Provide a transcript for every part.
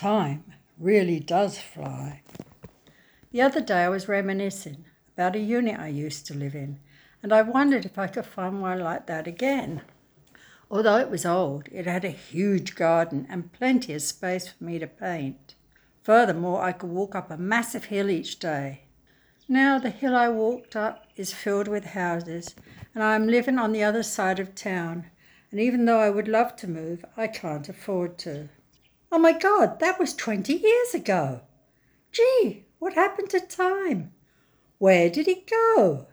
Time really does fly. The other day I was reminiscing about a unit I used to live in, and I wondered if I could find one like that again. Although it was old, it had a huge garden and plenty of space for me to paint. Furthermore, I could walk up a massive hill each day. Now the hill I walked up is filled with houses, and I am living on the other side of town, and even though I would love to move, I can't afford to. Oh my God, that was 20 years ago! Gee, what happened to time? Where did it go?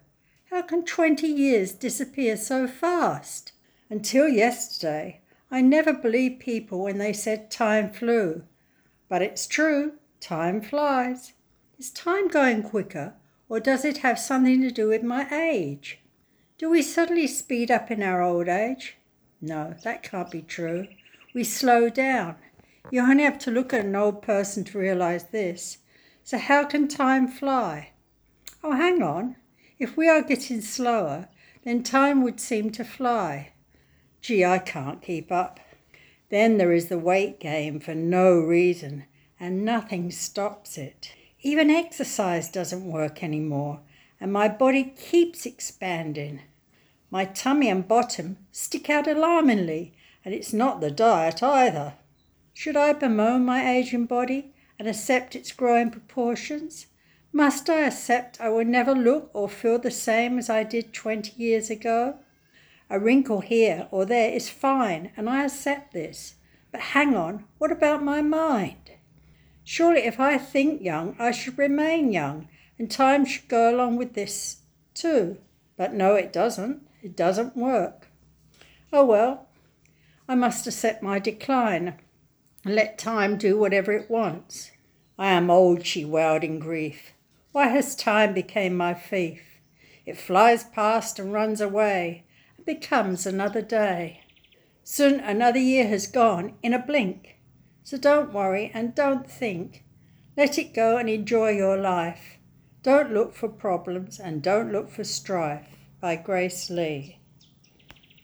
How can 20 years disappear so fast? Until yesterday, I never believed people when they said time flew. But it's true, time flies. Is time going quicker, or does it have something to do with my age? Do we suddenly speed up in our old age? No, that can't be true. We slow down. You only have to look at an old person to realise this. So how can time fly? Oh, hang on. If we are getting slower, then time would seem to fly. Gee, I can't keep up. Then there is the weight gain for no reason, and nothing stops it. Even exercise doesn't work anymore, and my body keeps expanding. My tummy and bottom stick out alarmingly, and it's not the diet either. Should I bemoan my aging body and accept its growing proportions? Must I accept I will never look or feel the same as I did 20 years ago? A wrinkle here or there is fine, and I accept this. But hang on, what about my mind? Surely if I think young, I should remain young, and time should go along with this too. But no, it doesn't. It doesn't work. Oh well, I must accept my decline and let time do whatever it wants. I am old, she wailed in grief. Why has time become my thief? It flies past and runs away. Becomes another day. Soon another year has gone in a blink. So don't worry and don't think. Let it go and enjoy your life. Don't look for problems and don't look for strife. By Grace Lee.